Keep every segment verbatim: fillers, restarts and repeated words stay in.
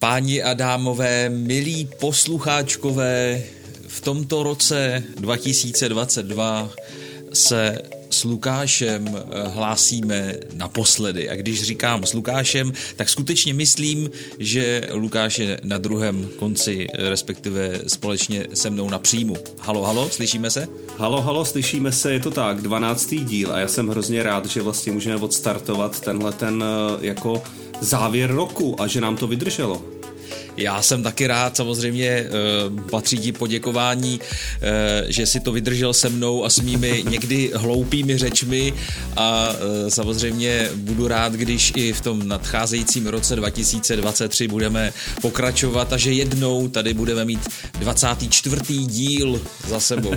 Páni a dámové, milí poslucháčkové, v tomto roce dva tisíce dvacet dva se s Lukášem hlásíme naposledy. A když říkám s Lukášem, tak skutečně myslím, že Lukáš je na druhém konci, respektive společně se mnou na příjmu. Halo, halo, slyšíme se? Halo, halo, slyšíme se, je to tak, dvanáctý díl a já jsem hrozně rád, že vlastně můžeme odstartovat tenhle ten jako závěr roku a že nám to vydrželo. Já jsem taky rád, samozřejmě patří ti poděkování, že si to vydržel se mnou a s mými někdy hloupými řečmi a samozřejmě budu rád, když i v tom nadcházejícím roce dva tisíce dvacet tři budeme pokračovat a že jednou tady budeme mít dvacátý čtvrtý díl za sebou.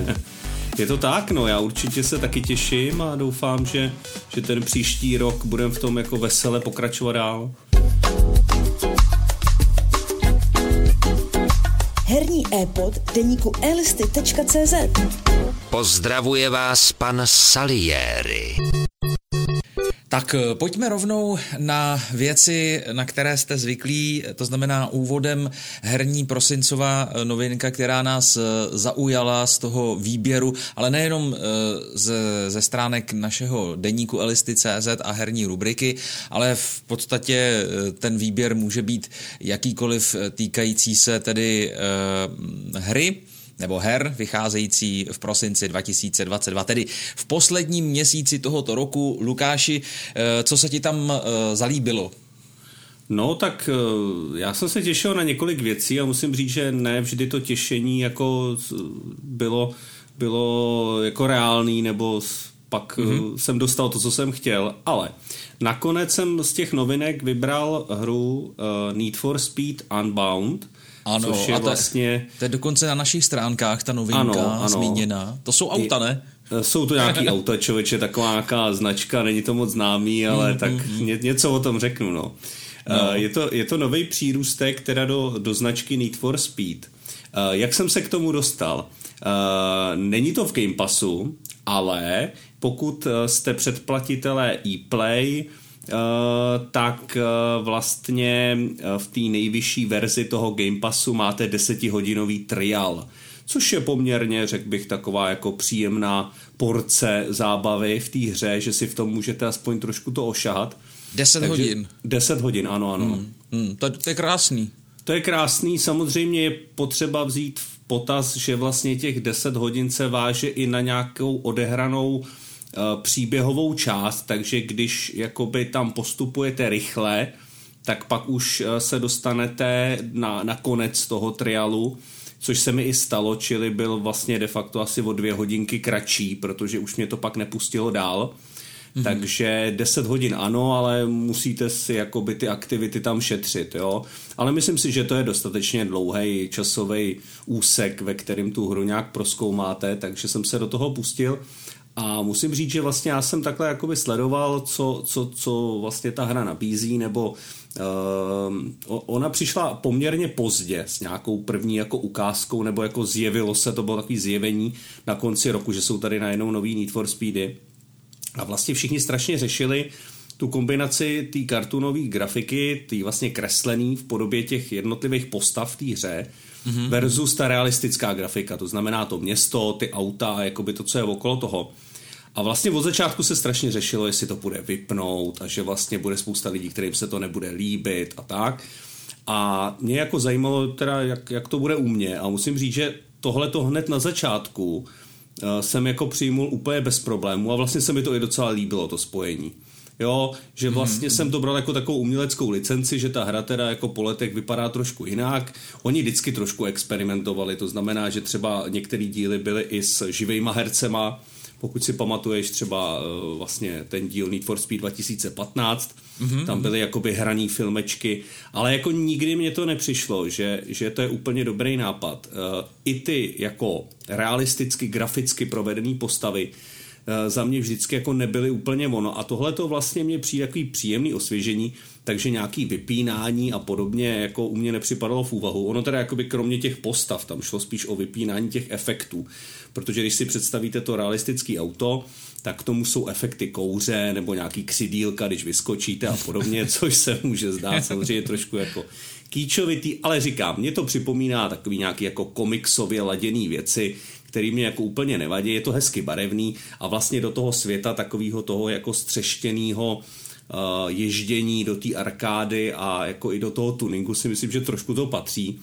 Je to tak, no já určitě se taky těším a doufám, že, že ten příští rok budeme v tom jako vesele pokračovat dál. Herní ePOD deníku e listy tečka cé zet. Pozdravuje vás pan Salieri. Tak pojďme rovnou na věci, na které jste zvyklí, to znamená úvodem herní prosincová novinka, která nás zaujala z toho výběru, ale nejenom ze, ze stránek našeho deníku e listy tečka cé zet a herní rubriky, ale v podstatě ten výběr může být jakýkoliv týkající se tedy eh, hry, nebo her vycházející v prosinci dva tisíce dvacet dva, tedy v posledním měsíci tohoto roku. Lukáši, co se ti tam zalíbilo? No tak já jsem se těšil na několik věcí a musím říct, že ne vždy to těšení jako bylo, bylo jako reálný, nebo pak mm-hmm. jsem dostal to, co jsem chtěl, ale nakonec jsem z těch novinek vybral hru Need for Speed Unbound. Ano, což je a to, vlastně... to je dokonce na našich stránkách ta novinka ano, ano. zmíněná. To jsou auta, ne? Jsou to nějaký auta, člověče, taková nějaká značka, není to moc známý, ale mm, tak mm, ně, něco o tom řeknu, no. no. Je to, je to nový přírůstek teda do, do značky Need for Speed. Jak jsem se k tomu dostal? Není to v Game Passu, ale pokud jste předplatitelé ePlay, Uh, tak uh, vlastně uh, v té nejvyšší verzi toho Game Passu máte desetihodinový trial, což je poměrně, řekl bych, taková jako příjemná porce zábavy v té hře, že si v tom můžete aspoň trošku to ošahat. Deset hodin. Deset hodin, ano, ano. Hmm, hmm, to, to je krásný. To je krásný, samozřejmě je potřeba vzít v potaz, že vlastně těch deset hodin se váže i na nějakou odehranou příběhovou část, takže když jakoby tam postupujete rychle, tak pak už se dostanete na, na konec toho trialu, což se mi i stalo, čili byl vlastně de facto asi o dvě hodinky kratší, protože už mě to pak nepustilo dál. Mm-hmm. Takže deset hodin ano, ale musíte si jakoby ty aktivity tam šetřit, jo. Ale myslím si, že to je dostatečně dlouhý časový úsek, ve kterém tu hru nějak prozkoumáte, takže jsem se do toho pustil. A musím říct, že vlastně já jsem takhle jakoby sledoval, co, co, co vlastně ta hra nabízí, nebo uh, ona přišla poměrně pozdě s nějakou první jako ukázkou, nebo jako zjevilo se, to bylo takový zjevení na konci roku, že jsou tady najednou nový Need for Speedy. A vlastně všichni strašně řešili tu kombinaci té kartunové grafiky, té vlastně kreslený v podobě těch jednotlivých postav v té hře, mm-hmm. versus ta realistická grafika, to znamená to město, ty auta a jakoby to, co je okolo toho. A vlastně od začátku se strašně řešilo, jestli to bude vypnout a že vlastně bude spousta lidí, kterým se to nebude líbit a tak. A mě jako zajímalo teda, jak, jak to bude u mě, a musím říct, že tohleto hned na začátku uh, jsem jako přijmul úplně bez problémů a vlastně se mi to i docela líbilo, to spojení. Jo, že vlastně mm-hmm. jsem to bral jako takovou uměleckou licenci, že ta hra teda jako po letech vypadá trošku jinak. Oni vždycky trošku experimentovali, to znamená, že třeba některé díly byly i s živejma hercema, pokud si pamatuješ třeba vlastně ten díl Need for Speed dva tisíce patnáct, mm-hmm. tam byly jakoby hraný filmečky, ale jako nikdy mě to nepřišlo, že, že to je úplně dobrý nápad. I ty jako realisticky, graficky provedené postavy za mě vždycky jako nebyly úplně ono. A tohle to vlastně mě přijde takový příjemný osvěžení, takže nějaký vypínání a podobně jako u mě nepřipadalo v úvahu. Ono teda jakoby kromě těch postav tam šlo spíš o vypínání těch efektů, protože když si představíte to realistický auto, tak k tomu jsou efekty kouře nebo nějaký křidílka, když vyskočíte a podobně, což se může zdát samozřejmě trošku jako kýčovitý, ale říkám, mě to připomíná takový nějaký jako komiksově laděný věci, který mě jako úplně nevadí, je to hezky barevný a vlastně do toho světa takového toho jako střeštěného uh, ježdění do té arkády a jako i do toho tuningu si myslím, že trošku to patří,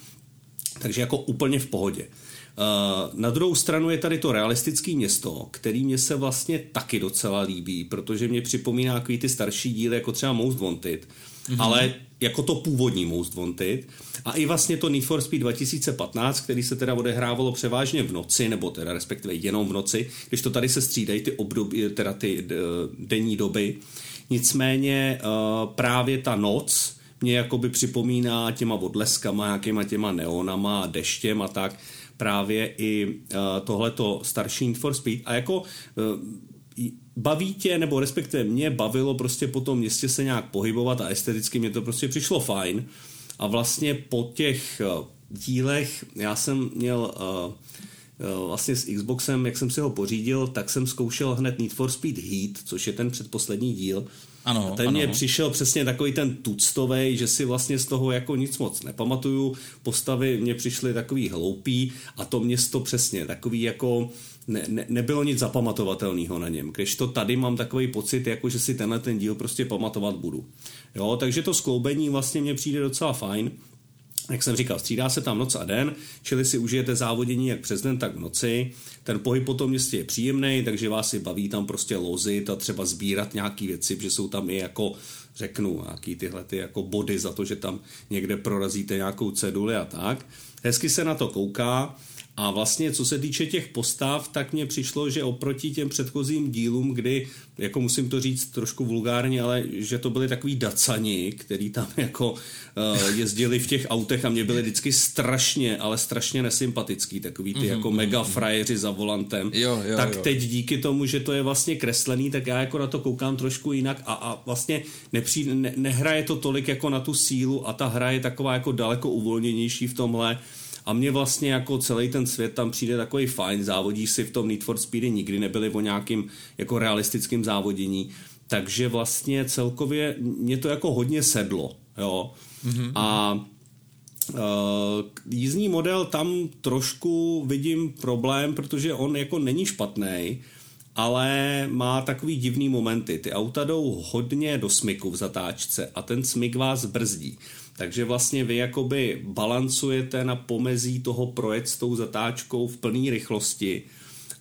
takže jako úplně v pohodě. Uh, na druhou stranu je tady to realistické město, který mě se vlastně taky docela líbí, protože mě připomíná takový ty starší díly, jako třeba Most Wanted, mm-hmm. ale jako to původní Most Wanted a i vlastně to Need for Speed dva tisíce patnáct, který se teda odehrávalo převážně v noci, nebo teda respektive jenom v noci, když to tady se střídají ty období, teda ty denní doby. Nicméně uh, právě ta noc mě jakoby připomíná těma odleskama, nějakýma těma neonama, deštěm a tak, právě i uh, tohleto starší Need for Speed a jako uh, baví tě, nebo respektive mě bavilo prostě po tom městě se nějak pohybovat a esteticky mě to prostě přišlo fajn a vlastně po těch uh, dílech já jsem měl uh, uh, vlastně s Xboxem, jak jsem si ho pořídil, tak jsem zkoušel hned Need for Speed Heat, což je ten předposlední díl. Ano, a ten ano. Mě přišel přesně takový ten tuctovej, že si vlastně z toho jako nic moc nepamatuju, postavy mě přišly takový hloupý a to město přesně takový jako ne, ne, nebylo nic zapamatovatelného na něm, když to tady mám takový pocit, jako že si tenhle ten díl prostě pamatovat budu. Jo, takže to skloubení vlastně mě přijde docela fajn. Jak jsem říkal, střídá se tam noc a den, čili si užijete závodění jak přes den, tak v noci. Ten pohyb po tom městě je příjemný, takže vás si baví tam prostě lozit a třeba sbírat nějaké věci, protože jsou tam i jako, řeknu, nějaký tyhle ty jako body za to, že tam někde prorazíte nějakou ceduli a tak. Hezky se na to kouká a vlastně co se týče těch postav, tak mně přišlo, že oproti těm předchozím dílům, kdy, jako musím to říct trošku vulgárně, ale že to byly takový dacani, který tam jako uh, jezdili v těch autech a mě byly vždycky strašně, ale strašně nesympatický, takový ty mm-hmm, jako mm-hmm. mega frajeři za volantem. Jo, jo, tak jo. Teď díky tomu, že to je vlastně kreslený, tak já jako na to koukám trošku jinak a, a vlastně nepří, ne, nehraje to tolik jako na tu sílu a ta hra je taková jako daleko uvolněnější v tomhle. A mně vlastně jako celý ten svět tam přijde takový fajn, závodí si v tom Need for Speedy nikdy nebyly o nějakým jako realistickým závodění, takže vlastně celkově mě to jako hodně sedlo, jo. Mm-hmm. A uh, jízdní model tam trošku vidím problém, protože on jako není špatnej, ale má takový divný momenty. Ty auta jdou hodně do smyku v zatáčce a ten smyk vás brzdí. Takže vlastně vy jakoby balancujete na pomezí toho projet s tou zatáčkou v plné rychlosti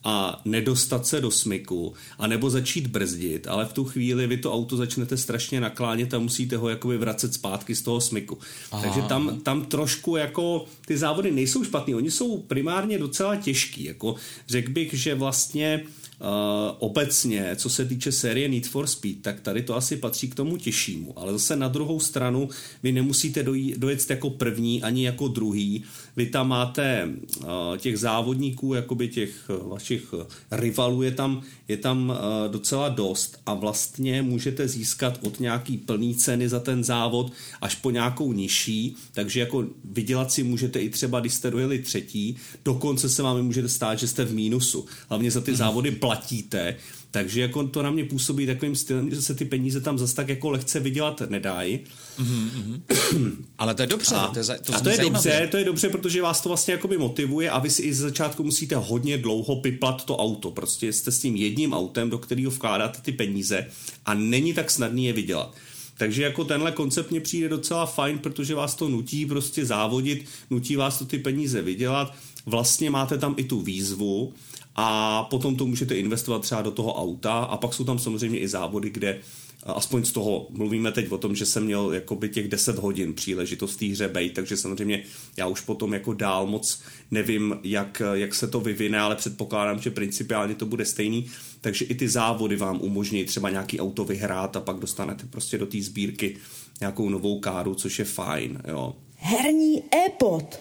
a nedostat se do smyku, anebo začít brzdit, ale v tu chvíli vy to auto začnete strašně naklánět a musíte ho jakoby vracet zpátky z toho smyku. Aha. Takže tam, tam trošku jako ty závody nejsou špatný, oni jsou primárně docela těžký. Jako řekl bych, že vlastně Uh, obecně, co se týče série Need for Speed, tak tady to asi patří k tomu těžšímu, ale zase na druhou stranu vy nemusíte doj- dojet jako první ani jako druhý, vy tam máte uh, těch závodníků, jakoby těch uh, vašich rivalů je tam, je tam uh, docela dost a vlastně můžete získat od nějaký plný ceny za ten závod až po nějakou nižší, takže jako vydělat si můžete i třeba, když jste dojeli třetí, dokonce se vám můžete stát, že jste v mínusu, hlavně za ty závody platíte, takže jako to na mě působí takovým stylem, že se ty peníze tam zase tak jako lehce vydělat nedají. Mm-hmm. Ale to je dobře. A to je, to a to je dobře, to je dobře, protože vás to vlastně jakoby motivuje a vy si i z začátku musíte hodně dlouho piplat to auto. Prostě jste s tím jedním autem, do kterého vkládáte ty peníze a není tak snadný je vydělat. Takže jako tenhle koncept mě přijde docela fajn, protože vás to nutí prostě závodit, nutí vás to ty peníze vydělat. Vlastně máte tam i tu výzvu a potom to můžete investovat třeba do toho auta a pak jsou tam samozřejmě i závody, kde aspoň z toho mluvíme teď o tom, že jsem měl jakoby těch deset hodin příležitost té hře bejt, takže samozřejmě já už potom jako dál moc nevím, jak, jak se to vyvine, ale předpokládám, že principiálně to bude stejný, takže i ty závody vám umožní třeba nějaký auto vyhrát a pak dostanete prostě do té sbírky nějakou novou káru, což je fajn, jo. Herní ePOD.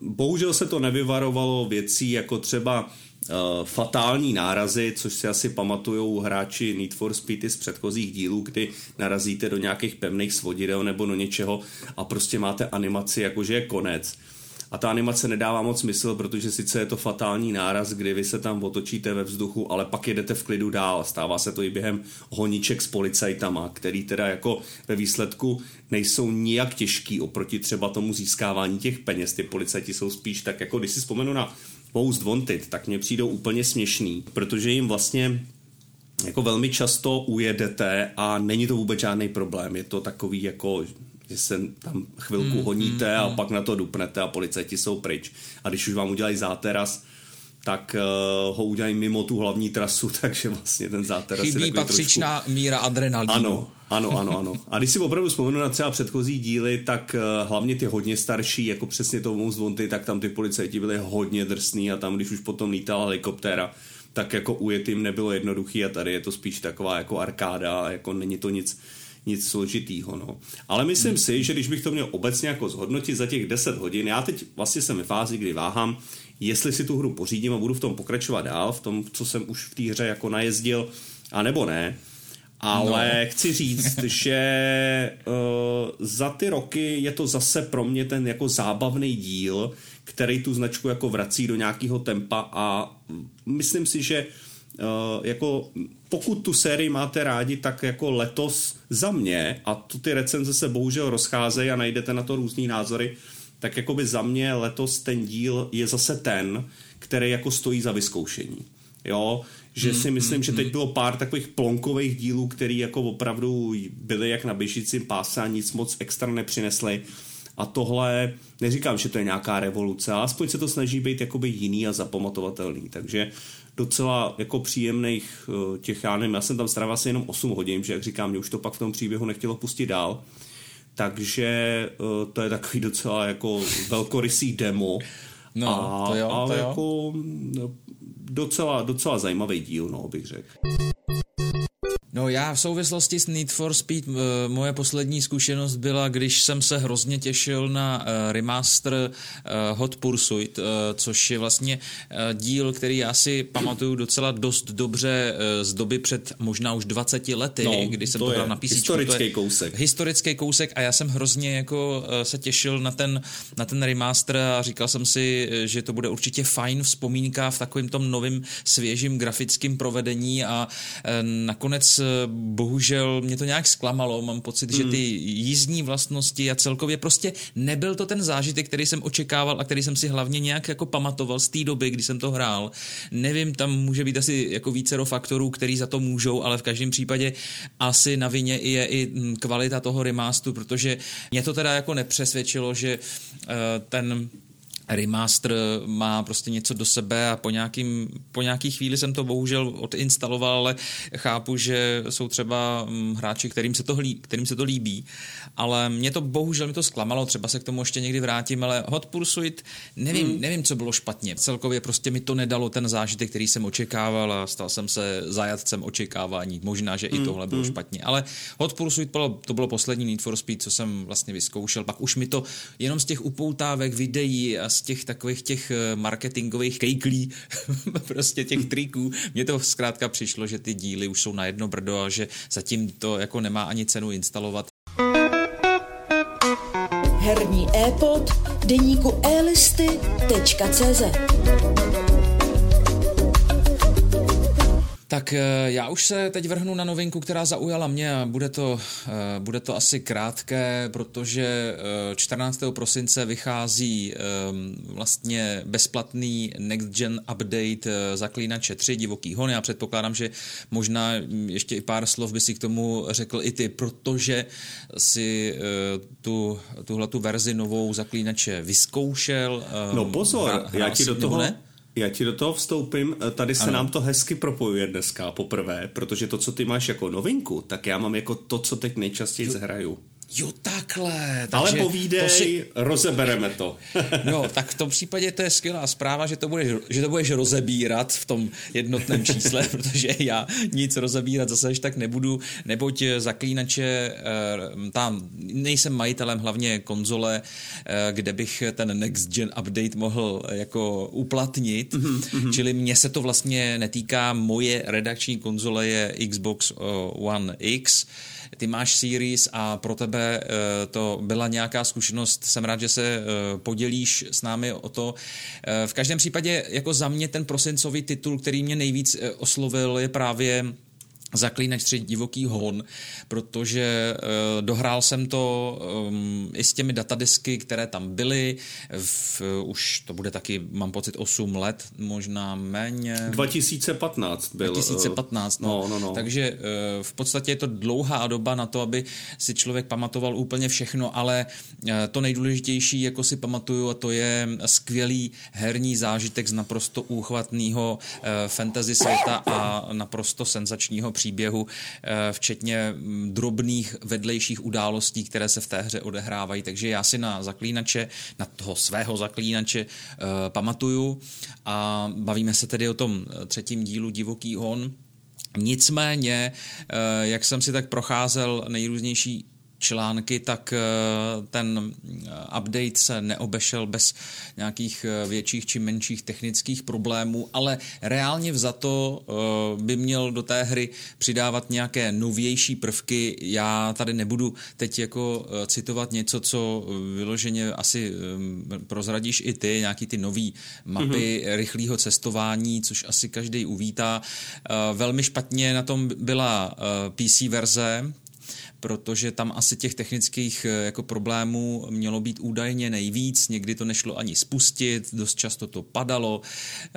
Bohužel se to nevyvarovalo věcí jako třeba uh, fatální nárazy, což si asi pamatujou hráči Need for Speed z předchozích dílů, kdy narazíte do nějakých pevných svodidel nebo do něčeho a prostě máte animaci, jakože je konec. a ta animace nedává moc smysl, protože sice je to fatální náraz, kdy vy se tam otočíte ve vzduchu, ale pak jedete v klidu dál. Stává se to i během honiček s policajtama, který teda jako ve výsledku nejsou nijak těžký oproti třeba tomu získávání těch peněz. Ty policajti jsou spíš tak jako, když si vzpomenu na Most Wanted, tak mě přijdou úplně směšný, protože jim vlastně jako velmi často ujedete a není to vůbec žádný problém. Je to takový jako, že se tam chvilku mm, honíte mm, a mm. pak na to dupnete a policajti jsou pryč. A když už vám udělají záteras, tak uh, ho udělají mimo tu hlavní trasu, takže vlastně ten záteras je takový trošku... Chybí patřičná míra adrenalinu. Ano, ano, ano, ano. A když si opravdu vzpomenu na třeba předchozí díly, tak uh, hlavně ty hodně starší, jako přesně to Most Wanted, tak tam ty policajti byly hodně drsný a tam, když už potom lítala helikoptéra, tak jako ujet jim nebylo jednoduchý a tady je to spíš taková jako arkáda, jako není to nic, nic složitýho, no. Ale myslím hmm. si, že když bych to měl obecně jako zhodnotit za těch deset hodin, já teď vlastně jsem ve fázi, kdy váhám, jestli si tu hru pořídím a budu v tom pokračovat dál, v tom, co jsem už v té hře jako najezdil, anebo ne. Ale no. Chci říct, že uh, za ty roky je to zase pro mě ten jako zábavný díl, který tu značku jako vrací do nějakého tempa a myslím si, že uh, jako pokud tu sérii máte rádi, tak jako letos za mě, a tu ty recenze se bohužel rozcházejí a najdete na to různý názory, tak jako by za mě letos ten díl je zase ten, který jako stojí za vyzkoušení. Jo, že hmm, si myslím, hmm, že teď bylo pár takových plonkových dílů, který jako opravdu byly jak na běžícím páse a nic moc extra nepřinesly. A tohle, neříkám, že to je nějaká revoluce, ale aspoň se to snaží být jakoby jiný a zapamatovatelný. Takže docela jako příjemných těch, já nevím, já jsem tam strávil asi jenom osm hodin, že jak říkám, mě už to pak v tom příběhu nechtělo pustit dál. Takže to je takový docela jako velkorysý demo. No, a, to jo, to ale jo. jako docela, docela zajímavý díl, no, bych řekl. No, já v souvislosti s Need for Speed moje poslední zkušenost byla, když jsem se hrozně těšil na remaster Hot Pursuit, což je vlastně díl, který já si pamatuju docela dost dobře z doby před možná už dvaceti lety, no, kdy jsem to hrál na písíčku. Historický kousek. Historický kousek a já jsem hrozně jako se těšil na ten, na ten remaster a říkal jsem si, že to bude určitě fajn vzpomínka v takovém tom novém svěžím grafickým provedení a nakonec bohužel mě to nějak zklamalo, mám pocit, mm. že ty jízdní vlastnosti a celkově prostě nebyl to ten zážitek, který jsem očekával a který jsem si hlavně nějak jako pamatoval z té doby, kdy jsem to hrál. Nevím, tam může být asi jako vícero faktorů, který za to můžou, ale v každém případě asi na vině je i kvalita toho remasteru, protože mě to teda jako nepřesvědčilo, že ten remaster má prostě něco do sebe a po, nějakým, po nějaký chvíli jsem to bohužel odinstaloval, ale chápu, že jsou třeba hráči, kterým se to, hlí, kterým se to líbí, ale mě to bohužel mě to zklamalo, třeba se k tomu ještě někdy vrátím, ale Hot Pursuit, nevím, hmm. nevím, co bylo špatně, celkově prostě mi to nedalo ten zážitek, který jsem očekával a stal jsem se zajatcem očekávání, možná, že hmm. i tohle bylo hmm. špatně, ale Hot Pursuit bylo, to bylo poslední Need for Speed, co jsem vlastně vyzkoušel, pak už mi to jenom z těch upoutávek, videí a z těch takových těch marketingových kejklí, prostě těch triků. Mně to zkrátka přišlo, že ty díly už jsou na jedno brdo a že zatím to jako nemá ani cenu instalovat. Herní ePOD, deníku e listy tečka cé zet. Tak já už se teď vrhnu na novinku, která zaujala mě a bude to, bude to asi krátké, protože čtrnáctého prosince vychází vlastně bezplatný next gen update Zaklínače tři Divoký Hon. Já předpokládám, že možná ještě i pár slov by si k tomu řekl i ty, protože si tu, tuhletu verzi novou Zaklínače vyzkoušel. No pozor, hra, hra já ti do toho... Ne? Já ti do toho vstoupím, tady se ano. nám to hezky propojuje dneska poprvé, protože to, co ty máš jako novinku, tak já mám jako to, co teď nejčastěji zhraju. Jo, takhle. Ale povídej, to si... rozebereme to. No, tak v tom případě to je skvělá zpráva, že to budeš, že to budeš rozebírat v tom jednotném čísle, protože já nic rozebírat zase až tak nebudu, neboť Zaklínače, tam nejsem majitelem hlavně konzole, kde bych ten next gen update mohl jako uplatnit, mm-hmm. čili mě se to vlastně netýká, moje redakční konzole je Xbox One X, ty máš series a pro tebe to byla nějaká zkušenost, jsem rád, že se podělíš s námi o to. V každém případě jako za mě ten prosincový titul, který mě nejvíc oslovil, je právě Zaklínač tři Divoký hon, protože e, dohrál jsem to e, i s těmi datadisky, které tam byly, v, už to bude taky, mám pocit, osm let, možná méně. dva tisíce patnáct byl. dva tisíce patnáct, no. no, no, no. Takže e, v podstatě je to dlouhá doba na to, aby si člověk pamatoval úplně všechno, ale e, to nejdůležitější, jako si pamatuju, a to je skvělý herní zážitek z naprosto úchvatného e, fantasy světa a naprosto senzačního příběhu. příběhu, včetně drobných vedlejších událostí, které se v té hře odehrávají. Takže já si na zaklínače, na toho svého zaklínače pamatuju a bavíme se tedy o tom třetím dílu Divoký hon. Nicméně, jak jsem si tak procházel nejrůznější články, tak ten update se neobešel bez nějakých větších či menších technických problémů, ale reálně vzato by měl do té hry přidávat nějaké novější prvky. Já tady nebudu teď jako citovat něco, co vyloženě asi prozradíš i ty, nějaký ty nový mapy mm-hmm. rychlého cestování, což asi každý uvítá. Velmi špatně na tom byla P C verze, protože tam asi těch technických jako problémů mělo být údajně nejvíc, někdy to nešlo ani spustit, dost často to padalo.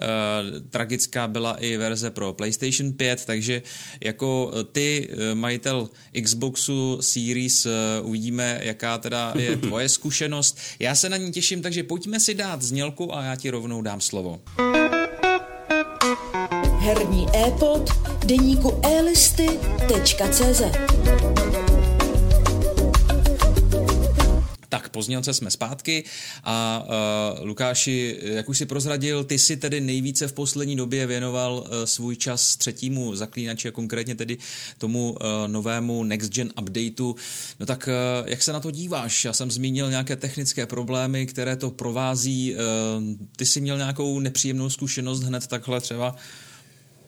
E, tragická byla i verze pro PlayStation pět, takže jako ty, majitel Xboxu Series, uvidíme, jaká teda je tvoje zkušenost. Já se na ní těším, takže pojďme si dát znělku a já ti rovnou dám slovo. Herní ePOD deníku e listy tečka cé zet. Tak, pozdělce jsme zpátky a uh, Lukáši, jak už si prozradil, ty si tedy nejvíce v poslední době věnoval uh, svůj čas třetímu zaklínači a konkrétně tedy tomu uh, novému Next Gen updateu. No tak uh, jak se na to díváš? Já jsem zmínil nějaké technické problémy, které to provází. Uh, ty jsi měl nějakou nepříjemnou zkušenost hned takhle třeba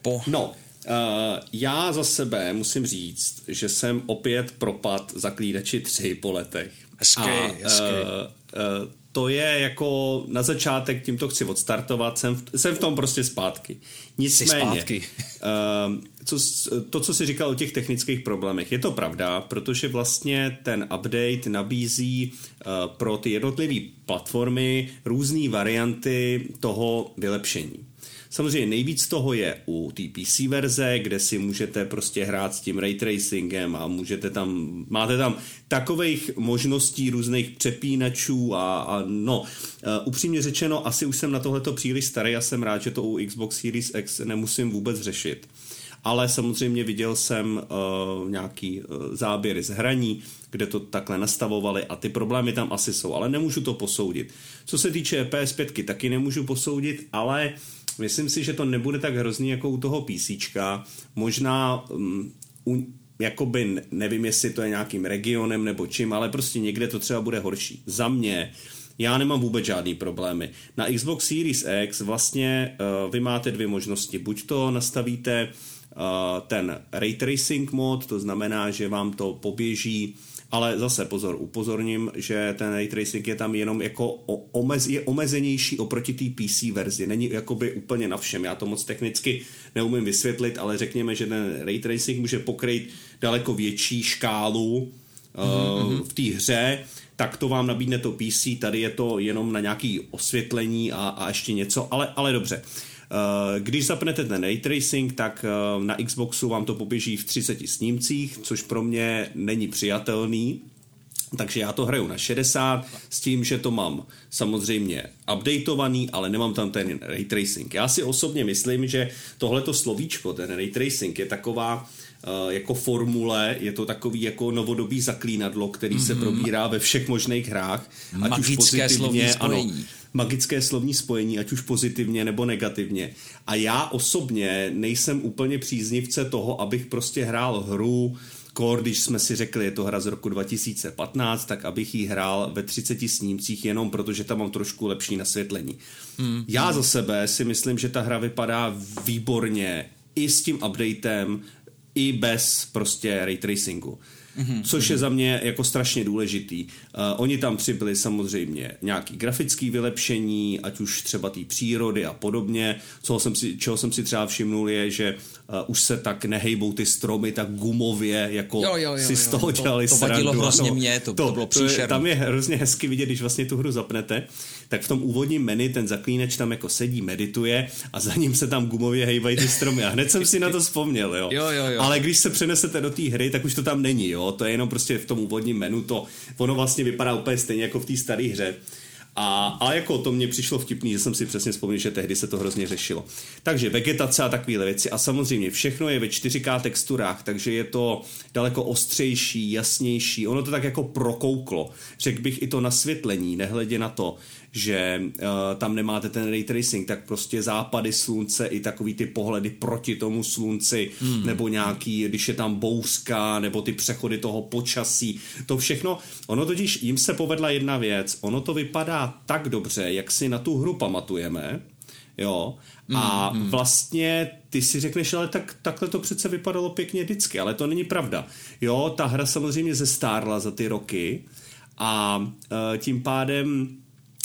po... No. Uh, já za sebe musím říct, že jsem opět propad Zaklínači tři po letech. Hezký, a, hezký. Uh, uh, to je jako na začátek, tímto chci odstartovat, jsem v, jsem v tom prostě zpátky. Nicméně, uh, co, to, co jsi říkal o těch technických problémech, je to pravda, protože vlastně ten update nabízí uh, pro ty jednotlivé platformy různé varianty toho vylepšení. Samozřejmě nejvíc toho je u té P C verze, kde si můžete prostě hrát s tím ray tracingem a můžete tam, máte tam takových možností různých přepínačů a, a no, uh, upřímně řečeno, asi už jsem na tohleto příliš starý a jsem rád, že to u Xbox Series X nemusím vůbec řešit. Ale samozřejmě viděl jsem uh, nějaký uh, záběry z hraní, kde to takhle nastavovali a ty problémy tam asi jsou, ale nemůžu to posoudit. Co se týče P S pět, taky nemůžu posoudit, ale myslím si, že to nebude tak hrozný jako u toho PCčka. Možná, um, u, jakoby, nevím, jestli to je nějakým regionem nebo čím, ale prostě někde to třeba bude horší. Za mě, já nemám vůbec žádný problémy. Na Xbox Series X vlastně uh, vy máte dvě možnosti. Buď to nastavíte uh, ten ray tracing mod, to znamená, že vám to poběží, ale zase pozor, upozorním, že ten ray tracing je tam jenom jako omez, je omezenější oproti té P C verzi. Není jakoby úplně na všem. Já to moc technicky neumím vysvětlit, ale řekněme, že ten ray tracing může pokrýt daleko větší škálu mm-hmm. uh, v té hře, tak to vám nabídne to P C, tady je to jenom na nějaké osvětlení a, a ještě něco, ale, ale dobře. Když zapnete ten ray tracing, tak na Xboxu vám to poběží v třiceti snímcích, což pro mě není přijatelný, takže já to hraju na šedesát s tím, že to mám samozřejmě updateovaný, ale nemám tam ten ray tracing. Já si osobně myslím, že tohleto slovíčko, ten ray tracing, je taková jako formule, je to takový jako novodobý zaklínadlo, který mm-hmm. se probírá ve všech možných hrách. Ať magické už pozitivně, ano, magické slovní spojení, ať už pozitivně nebo negativně. A já osobně nejsem úplně příznivce toho, abych prostě hrál hru, kor, když jsme si řekli, je to hra z roku dva tisíce patnáct, tak abych ji hrál ve třiceti snímcích jenom protože tam mám trošku lepší nasvětlení. Mm-hmm. Já za sebe si myslím, že ta hra vypadá výborně i s tím updatem, i bez prostě ray tracingu. mm-hmm. což je za mě jako strašně důležitý. Uh, oni tam přibyli samozřejmě nějaký grafický vylepšení, ať už třeba té přírody a podobně. Co jsem si, čeho jsem si třeba všimnul je, že uh, už se tak nehejbou ty stromy tak gumově, jako jo, jo, jo, si z toho dělali srandu. To, to vadilo hrozně mě, to, to, to bylo příšerné. Tam je hrozně hezky vidět, když vlastně tu hru zapnete, tak v tom úvodním menu ten zaklínač tam jako sedí, medituje a za ním se tam gumově hejbají ty stromy. A hned jsem si na to vzpomněl, jo. Jo, jo, jo. Ale když se přenesete do té hry, tak už to tam není, jo. To je jenom prostě v tom úvodním menu to. Ono vlastně vypadá úplně stejně jako v té staré hře. A, a jako to mě přišlo vtipný, že jsem si přesně vzpomněl, že tehdy se to hrozně řešilo. Takže vegetace a takové věci. A samozřejmě všechno je ve čtyři ká texturách, takže je to daleko ostřejší, jasnější. Ono to tak jako prokouklo. Řekl bych i to nasvětlení, nehledě na to, že uh, tam nemáte ten ray tracing, tak prostě západy slunce i takový ty pohledy proti tomu slunci, hmm. nebo nějaký, když je tam bouřka, nebo ty přechody toho počasí, to všechno. Ono totiž, jim se povedla jedna věc, ono to vypadá tak dobře, jak si na tu hru pamatujeme, jo, a hmm. vlastně ty si řekneš, ale tak, takhle to přece vypadalo pěkně vždycky, ale to není pravda. Jo, ta hra samozřejmě zestárla za ty roky a uh, tím pádem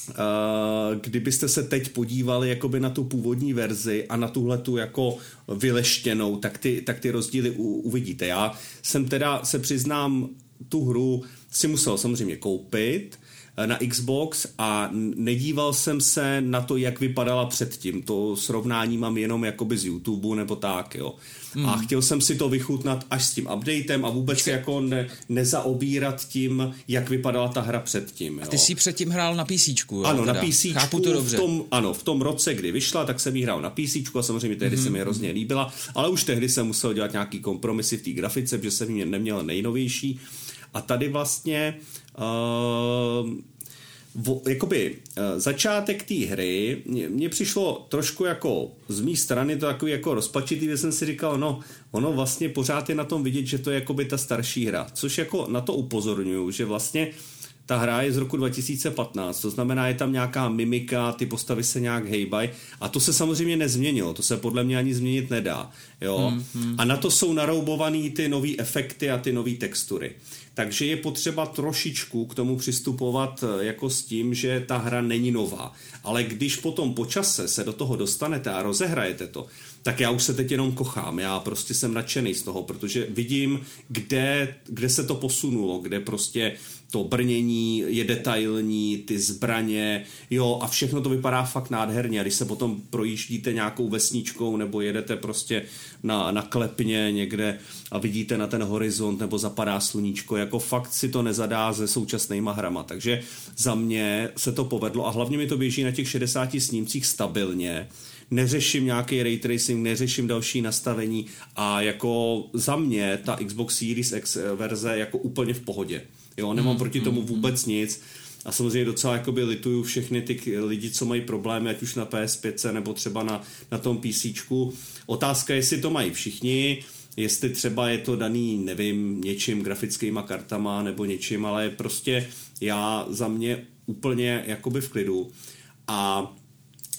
Uh, kdybyste se teď podívali jakoby na tu původní verzi a na tuhletu jako vyleštěnou, tak ty, tak ty rozdíly u, uvidíte. Já jsem teda, se přiznám, tu hru si musel samozřejmě koupit na Xbox a nedíval jsem se na to, jak vypadala předtím. To srovnání mám jenom jakoby z YouTube nebo tak, jo. Hmm. A chtěl jsem si to vychutnat až s tím updatem a vůbec se jako ne, nezaobírat tím, jak vypadala ta hra předtím, jo. A ty jsi předtím hrál na PCčku, jo? Ano, teda. Na PCčku. Chápu to dobře. V tom, ano, v tom roce, kdy vyšla, tak jsem ji hrál na PCčku a samozřejmě tehdy hmm. se mi hrozně líbila, ale už tehdy jsem musel dělat nějaký kompromisy v té grafice, protože jsem ji neměl nejnovější. A tady vlastně uh, vo, jakoby uh, začátek té hry mně přišlo trošku jako z mý strany to takový jako rozpačitý, kde jsem si říkal, no ono vlastně pořád je na tom vidět, že to je jakoby ta starší hra, což jako na to upozorňuju, že vlastně ta hra je z roku dva tisíce patnáct, to znamená, je tam nějaká mimika, ty postavy se nějak hejbají a to se samozřejmě nezměnilo, to se podle mě ani změnit nedá, jo. Hmm, hmm. A na to jsou naroubovaný ty nový efekty a ty nový textury. Takže je potřeba trošičku k tomu přistupovat jako s tím, že ta hra není nová. Ale když potom po čase se do toho dostanete a rozehrajete to, tak já už se teď jenom kochám. Já prostě jsem nadšený z toho, protože vidím, kde, kde se to posunulo, kde prostě to brnění je detailní, ty zbraně, jo, a všechno to vypadá fakt nádherně. A když se potom projíždíte nějakou vesničkou nebo jedete prostě na, na klepně někde a vidíte na ten horizont nebo zapadá sluníčko, jako fakt si to nezadá se současnýma hrama. Takže za mě se to povedlo a hlavně mi to běží na těch šedesáti snímcích stabilně. Neřeším nějaký ray tracing, neřeším další nastavení a jako za mě ta Xbox Series X verze jako úplně v pohodě. Jo, nemám proti tomu vůbec nic a samozřejmě docela jakoby lituju všechny ty lidi, co mají problémy, ať už na P S pět nebo třeba na, na tom PCčku. Otázka je, jestli to mají všichni, jestli třeba je to daný, nevím, něčím grafickýma kartama nebo něčím, ale prostě já za mě úplně jakoby v klidu a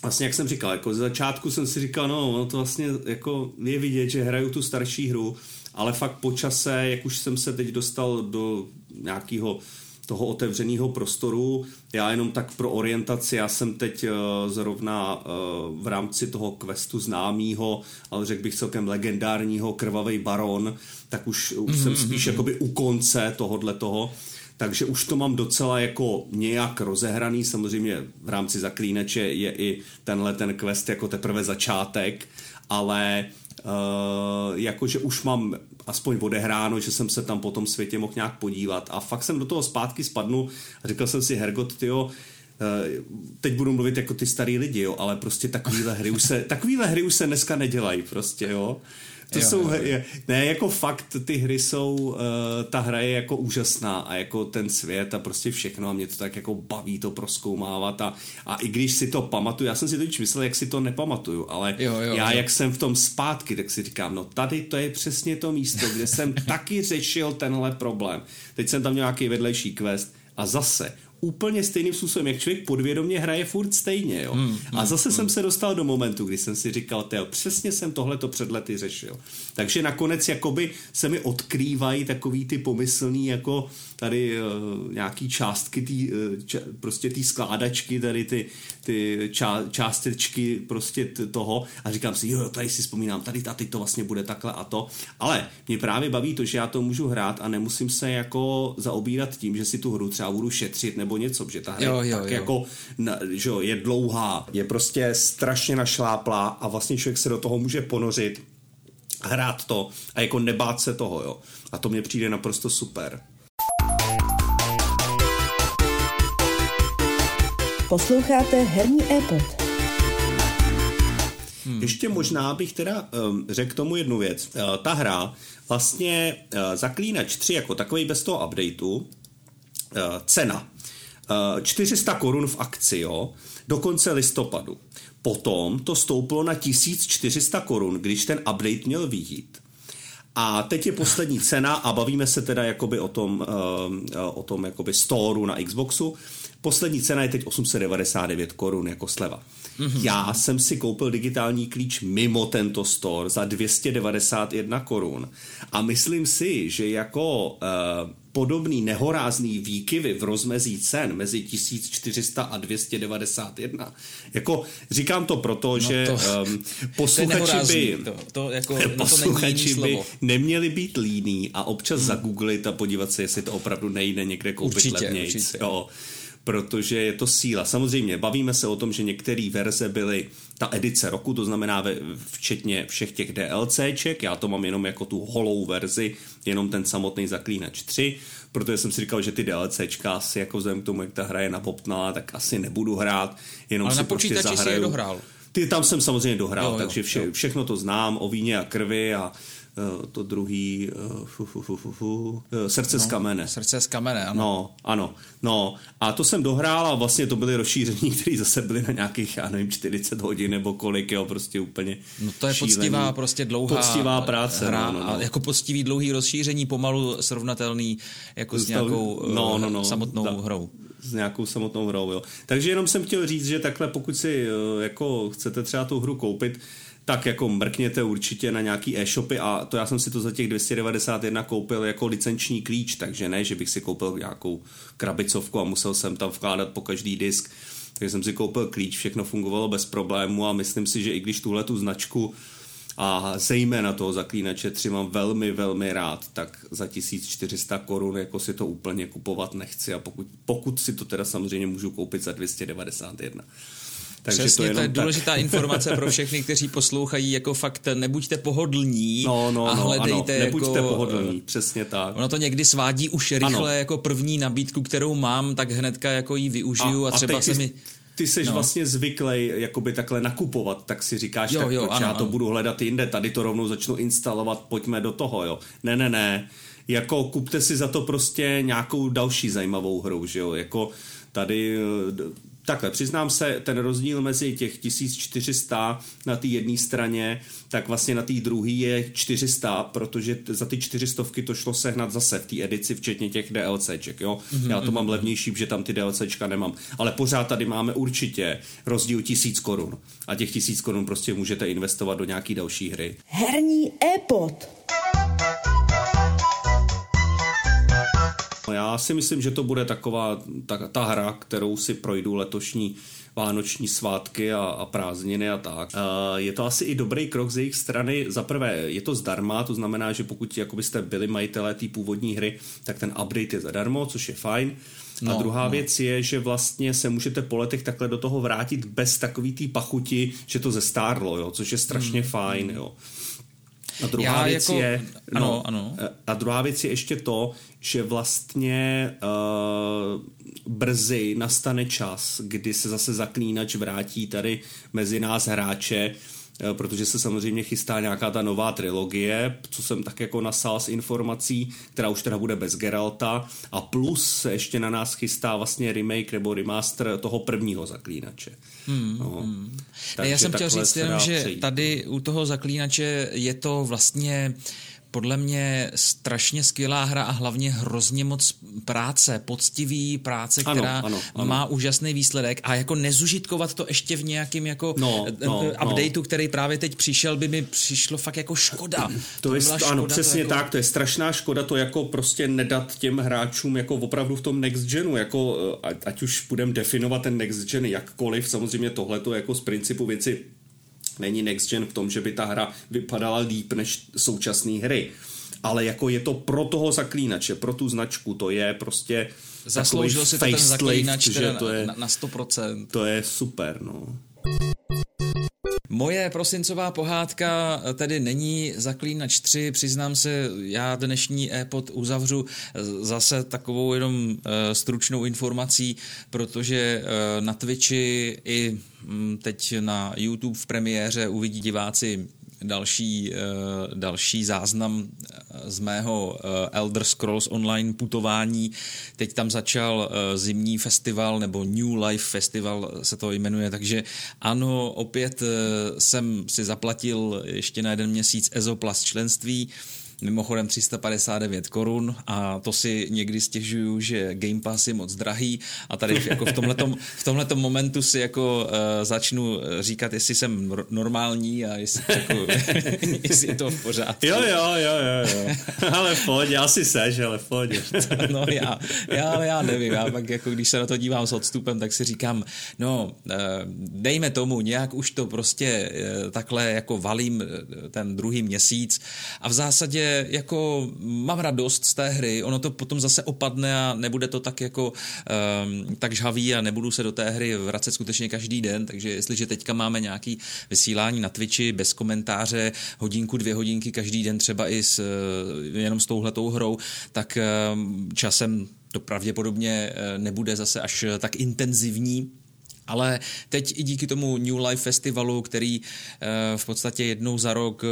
vlastně, jak jsem říkal, jako ze začátku jsem si říkal, no, no to vlastně jako je vidět, že hraju tu starší hru, ale fakt po čase, jak už jsem se teď dostal do nějakého toho otevřeného prostoru, já jenom tak pro orientaci, já jsem teď uh, zrovna uh, v rámci toho questu známýho, ale řekl bych celkem legendárního Krvavý Baron, tak už, už mm-hmm. jsem spíš jakoby u konce tohodle toho. Takže už to mám docela jako nějak rozehraný, samozřejmě v rámci Zaklínače je i tenhle ten quest jako teprve začátek, ale uh, jakože už mám aspoň odehráno, že jsem se tam po tom světě mohl nějak podívat a fakt jsem do toho zpátky spadnul a říkal jsem si, Hergot, tyjo, teď budu mluvit jako ty starý lidi, jo, ale prostě takovýhle hry už se, takovýhle hry už se dneska nedělají prostě, jo. To jo, jsou, jo, jo. Ne, jako fakt ty hry jsou, uh, ta hra je jako úžasná a jako ten svět a prostě všechno a mě to tak jako baví to prozkoumávat a, a i když si to pamatuju, já jsem si totiž myslel, jak si to nepamatuju, ale jo, jo, já jo. jak jsem v tom zpátky, tak si říkám, no tady to je přesně to místo, kde jsem taky řešil tenhle problém. Teď jsem tam měl nějaký vedlejší quest a zase úplně stejným způsobem, jak člověk podvědomě hraje furt stejně, jo. Hmm, hmm, a zase hmm. jsem se dostal do momentu, kdy jsem si říkal, tyjo, přesně jsem tohleto před lety řešil. Takže nakonec jakoby se mi odkrývají takový ty pomyslný, jako tady uh, nějaký částky, tý, uh, ča, prostě ty skládačky, tady ty, ty ča, částečky prostě t- toho a říkám si, jo, tady si vzpomínám, tady a teď to vlastně bude takhle a to. Ale mě právě baví to, že já to můžu hrát a nemusím se jako zaobírat tím, že si tu hru třeba budu šetřit nebo něco, že ta hra jo, jo, tak jo. jako na, že jo, je dlouhá, je prostě strašně našláplá a vlastně člověk se do toho může ponořit, hrát to a jako nebát se toho, jo. A to mně přijde naprosto super. Posloucháte Herní ePOD. Hmm. Ještě možná bych teda um, řekl tomu jednu věc. Uh, ta hra vlastně uh, Zaklínač tři jako takovej bez toho updateu, uh, cena uh, čtyři sta korun v akci, jo, do konce listopadu. Potom to stouplo na tisíc čtyři sta korun, když ten update měl vyjít. A teď je poslední cena a bavíme se teda jakoby o tom, uh, o tom jakoby storu na Xboxu. Poslední cena je teď osm set devadesát devět korun jako sleva. Mm-hmm. Já jsem si koupil digitální klíč mimo tento store za dvě stě devadesát jedna korun a myslím si, že jako uh, podobný nehorázný výkyvy v rozmezí cen mezi tisíc čtyři sta a dvě stě devadesát jedna. Jako říkám to proto, no že to, um, posluchači by, to, to jako, posluchači to by neměli být líní a občas hmm. zagooglit a podívat se, jestli to opravdu nejde někde koupit určitě, levnějc. Určitě. Jo. Protože je to síla. Samozřejmě bavíme se o tom, že některé verze byly ta edice roku, to znamená včetně všech těch DLCček, já to mám jenom jako tu holou verzi, jenom ten samotný Zaklínač tři, protože jsem si říkal, že ty DLCčka asi jako vzhledem k tomu, jak ta hra je napoptná, tak asi nebudu hrát, jenom ale si prostě zahraju. Ale na počítači si je dohrál. Ty, tam jsem samozřejmě dohrál, jo, takže vše, jo. všechno to znám, O víně a krvi a Uh, to druhý uh, fu, fu, fu, fu, fu. Uh, Srdce no, z kamene. Srdce z kamene, ano. No, ano. No, a to jsem dohrál a vlastně to byly rozšíření, které zase byly na nějakých, já nevím, čtyřicet hodin nebo kolik, jo, prostě úplně no to je šílený. Poctivá, prostě dlouhá poctivá práce, hra, no, no, no. A jako poctivý dlouhý rozšíření, pomalu srovnatelný jako Zstav... s nějakou no, no, no, samotnou ta... hrou. S nějakou samotnou hrou, jo. Takže jenom jsem chtěl říct, že takhle pokud si jako chcete třeba tu hru koupit, tak jako mrkněte určitě na nějaký e-shopy a to já jsem si to za těch dvě stě devadesát jedna koupil jako licenční klíč, takže ne, že bych si koupil nějakou krabicovku a musel jsem tam vkládat po každý disk, takže jsem si koupil klíč, všechno fungovalo bez problému a myslím si, že i když tuhle tu značku a zejména toho Zaklínače tři mám velmi, velmi rád, tak za tisíc čtyři sta korun jako si to úplně kupovat nechci a pokud, pokud si to teda samozřejmě můžu koupit za dvě stě devadesát jedna. Takže přesně, to, to je důležitá tak. informace pro všechny, kteří poslouchají, jako fakt nebuďte pohodlní no, no, a hledejte no, ano, nebuďte jako, pohodlní, přesně tak. Ono to někdy svádí už rychle, ano. Jako první nabídku, kterou mám, tak hnedka jako ji využiju a, a třeba a se ty, mi... Ty seš no. vlastně zvyklej jakoby takhle nakupovat, tak si říkáš, jo, tak jo, ano, já to ano. budu hledat jinde, tady to rovnou začnu instalovat, pojďme do toho, jo. Ne, ne, ne, jako kupte si za to prostě nějakou další zajímavou hru, že jo, jako tady... Takhle, přiznám se, ten rozdíl mezi těch tisíc čtyři sta na té jedné straně, tak vlastně na té druhé je čtyři sta, protože za ty čtyři stovky to šlo sehnat zase v té edici, včetně těch DLCček, jo? Mm-hmm. Já to mám levnější, že tam ty DLCčka nemám. Ale pořád tady máme určitě rozdíl tisíc korun. A těch tisíc korun prostě můžete investovat do nějaký další hry. Herní ePod. Já si myslím, že to bude taková ta, ta hra, kterou si projdu letošní vánoční svátky a, a prázdniny a tak. E, je to asi i dobrý krok z jejich strany. Za prvé, je to zdarma, to znamená, že pokud jakoby jste byli majitelé té původní hry, tak ten update je zadarmo, což je fajn. A no, druhá no. věc je, že vlastně se můžete po letech takhle do toho vrátit bez takový té pachuti, že to zestárlo, jo, což je strašně mm. fajn, jo. A druhá, věc jako, je, ano, no, ano. a druhá věc je ještě to, že vlastně uh, brzy nastane čas, kdy se zase Zaklínač vrátí tady mezi nás hráče, uh, protože se samozřejmě chystá nějaká ta nová trilogie, co jsem tak jako nasál z informací, která už teda bude bez Geralta a plus se ještě na nás chystá vlastně remake nebo remaster toho prvního Zaklínače. Hmm, no. hmm. Já jsem chtěl říct jenom, že tady u toho Zaklínače je to vlastně... podle mě strašně skvělá hra a hlavně hrozně moc práce, poctivý práce, ano, která ano, ano. má úžasný výsledek a jako nezužitkovat to ještě v nějakým jako no, no, updateu, no. který právě teď přišel, by mi přišlo fakt jako škoda. To, to je, škoda, ano, přesně to jako... tak, to je strašná škoda to jako prostě nedat těm hráčům jako opravdu v tom next genu, jako ať už budeme definovat ten next gen jakkoliv, samozřejmě tohleto jako z principu věci není next gen v tom, že by ta hra vypadala líp než současné hry. Ale jako je to pro toho zaklínače, pro tu značku, to je prostě zasloužil si to ten zaklínač to je, na, na sto procent. To je super, no. Moje prosincová pohádka tedy není Zaklínač tři, přiznám se, já dnešní ePod uzavřu zase takovou jenom stručnou informací, protože na Twitchi i teď na YouTube v premiéře uvidí diváci další, další záznam z mého Elder Scrolls Online putování. Teď tam začal zimní festival, nebo New Life festival se to jmenuje, takže ano, opět jsem si zaplatil ještě na jeden měsíc E S O Plus členství, mimochodem tři sta padesát devět korun, a to si někdy stěžuju, že Game Pass je moc drahý a tady jako v tomhletom, v tomhletom momentu si jako uh, začnu říkat, jestli jsem r- normální a jestli, jako, jestli je to v pořádku. Jo, jo, jo, jo, jo. Ale pojď, já si seš, ale pojď. No já, já, já nevím, já pak jako když se na to dívám s odstupem, tak si říkám, no uh, dejme tomu, nějak už to prostě uh, takhle jako valím ten druhý měsíc a v zásadě jako mám radost z té hry, ono to potom zase opadne a nebude to tak jako um, tak žhavý a nebudu se do té hry vracet skutečně každý den, takže jestliže teďka máme nějaký vysílání na Twitchi bez komentáře, hodinku, dvě hodinky každý den třeba i s, jenom s touhletou hrou, tak um, časem to pravděpodobně nebude zase až tak intenzivní. Ale teď i díky tomu New Life festivalu, který v podstatě jednou za rok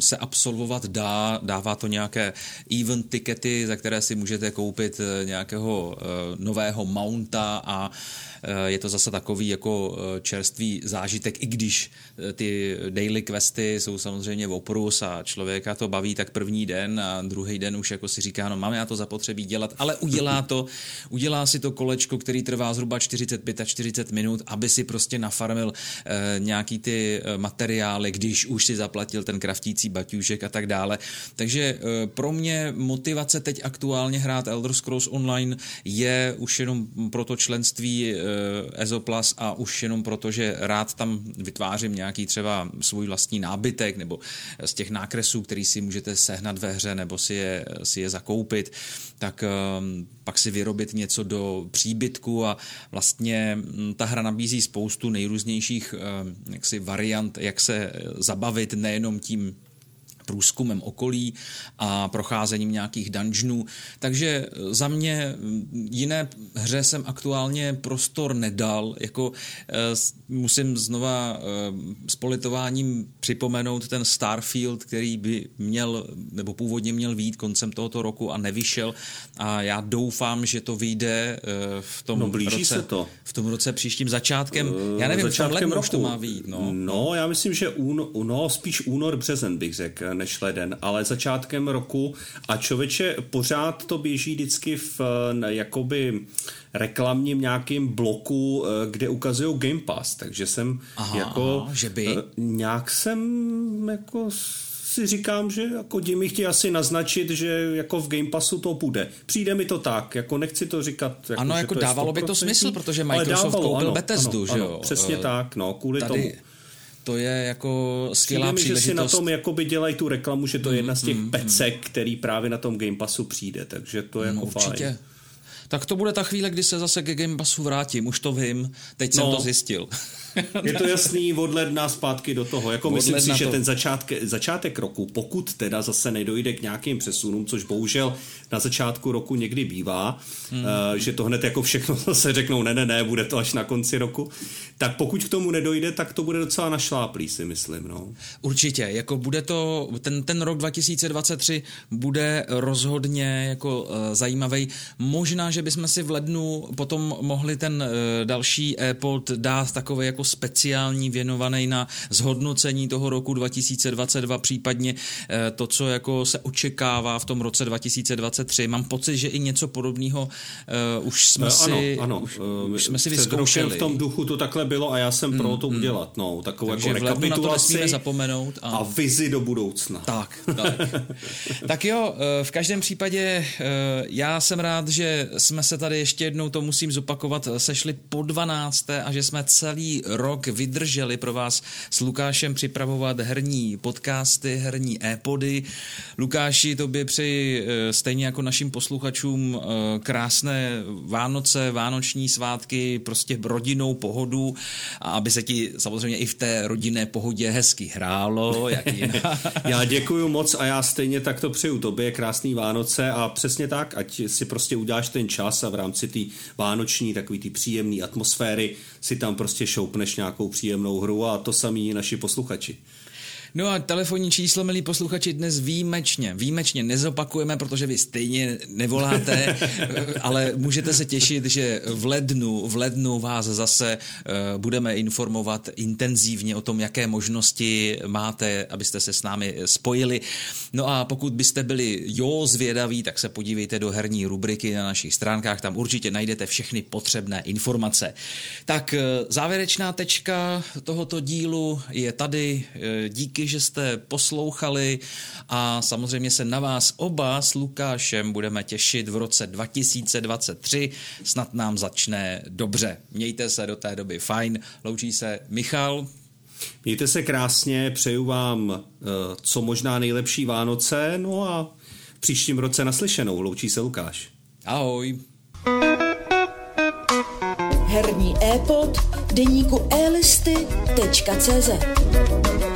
se absolvovat dá, dává to nějaké event tikety, za které si můžete koupit nějakého nového mounta a je to zase takový jako čerstvý zážitek, i když ty daily questy jsou samozřejmě oprus a člověka to baví tak první den a druhý den už jako si říká, no mám já to zapotřebí dělat, ale udělá to, udělá si to kolečko, který trvá zhruba čtyřicet pět a čtyřicet minut, aby si prostě nafarmil e, nějaký ty materiály, když už si zaplatil ten kraftící baťůžek a tak dále. Takže e, pro mě motivace teď aktuálně hrát Elder Scrolls Online je už jenom proto členství E S O Plus a už jenom proto, že rád tam vytvářím nějaký třeba svůj vlastní nábytek nebo z těch nákresů, který si můžete sehnat ve hře nebo si je, si je zakoupit, tak e, pak si vyrobit něco do příbytku a vlastně ta hra nabízí spoustu nejrůznějších jaksi, variant, jak se zabavit nejenom tím průzkumem okolí a procházením nějakých dungeonů. Takže za mě jiné hře jsem aktuálně prostor nedal. Jako musím znova s politováním připomenout ten Starfield, který by měl, nebo původně měl vyjít koncem tohoto roku a nevyšel. A já doufám, že to vyjde v tom no, blíží roce, se to. V tom roce příštím začátkem. Uh, já nevím, v tom lednu už to má vyjít. No. no, já myslím, že un, no, spíš únor, březen bych řekl, než leden, ale začátkem roku a člověče pořád to běží vždycky v jakoby reklamním nějakým bloku, kde ukazují Game Pass, takže jsem aha, jako že by... nějak jsem jako si říkám, že jako mi chtějí asi naznačit, že jako v Game Passu to bude. Přijde mi to tak, jako nechci to říkat. Jako, ano, jako dávalo by to smysl, protože Microsoft dávalo, koupil ano, Bethesdu, ano, že jo? Ano, přesně uh, tak, no, kvůli tady... tomu. To je jako skvělá příležitost. Že si na tom jakoby dělají tu reklamu, že to je jedna z těch mm, mm, pecek, mm. který právě na tom Game Passu přijde, takže to je mm, jako určitě. Fajn. Tak to bude ta chvíle, kdy se zase ke Game Passu vrátím, už to vím, teď no, jsem to zjistil. Je to jasný, od ledna zpátky do toho, jako od myslím si, že to... ten začátek, začátek roku, pokud teda zase nedojde k nějakým přesunům, což bohužel na začátku roku někdy bývá, hmm. uh, že to hned jako všechno zase řeknou, ne, ne, ne, bude to až na konci roku, tak pokud k tomu nedojde, tak to bude docela našláplý, si myslím. No. Určitě, jako bude to, ten, ten rok dva tisíce dvacet tři bude rozhodně jako uh, zajímavý, možná že bychom si v lednu potom mohli ten další ePod dát takový jako speciální, věnovaný na zhodnocení toho roku dva tisíce dvacet dva, případně to, co jako se očekává v tom roce dva tisíce dvacet tři. Mám pocit, že i něco podobného uh, už jsme si, ano, ano. Už, už jsme si vyzkoušeli. V tom duchu to takhle bylo a já jsem mm, pro to mm. udělat. No, takovou takže jako rekapitulaci to zapomenout a... a vizi do budoucna. Tak, tak. Tak jo, v každém případě já jsem rád, že jsme se tady ještě jednou, to musím zopakovat, sešli po dvanácté a že jsme celý rok vydrželi pro vás s Lukášem připravovat herní podcasty, herní e-pody. Lukáši, tobě přeji stejně jako našim posluchačům krásné Vánoce, vánoční svátky, prostě rodinnou pohodu a aby se ti samozřejmě i v té rodinné pohodě hezky hrálo. Jak já děkuju moc a já stejně tak to přeju tobě, krásný Vánoce a přesně tak, ať si prostě uděláš ten čas a v rámci té vánoční, takový ty příjemné atmosféry si tam prostě šoupneš nějakou příjemnou hru a to samý naši posluchači. No a telefonní číslo, milí posluchači, dnes výjimečně, výjimečně nezopakujeme, protože vy stejně nevoláte, ale můžete se těšit, že v lednu, v lednu vás zase uh, budeme informovat intenzívně o tom, jaké možnosti máte, abyste se s námi spojili. No a pokud byste byli jo zvědaví, tak se podívejte do herní rubriky na našich stránkách, tam určitě najdete všechny potřebné informace. Tak závěrečná tečka tohoto dílu je tady. Díky, že jste poslouchali a samozřejmě se na vás oba s Lukášem budeme těšit v roce dva tisíce dvacet tři. Snad nám začne dobře. Mějte se do té doby fajn. Loučí se Michal. Mějte se krásně, přeju vám co možná nejlepší Vánoce, no a v příštím roce naslyšenou. Loučí se Lukáš. Ahoj. Herní ePod deníku e listy tečka cé zet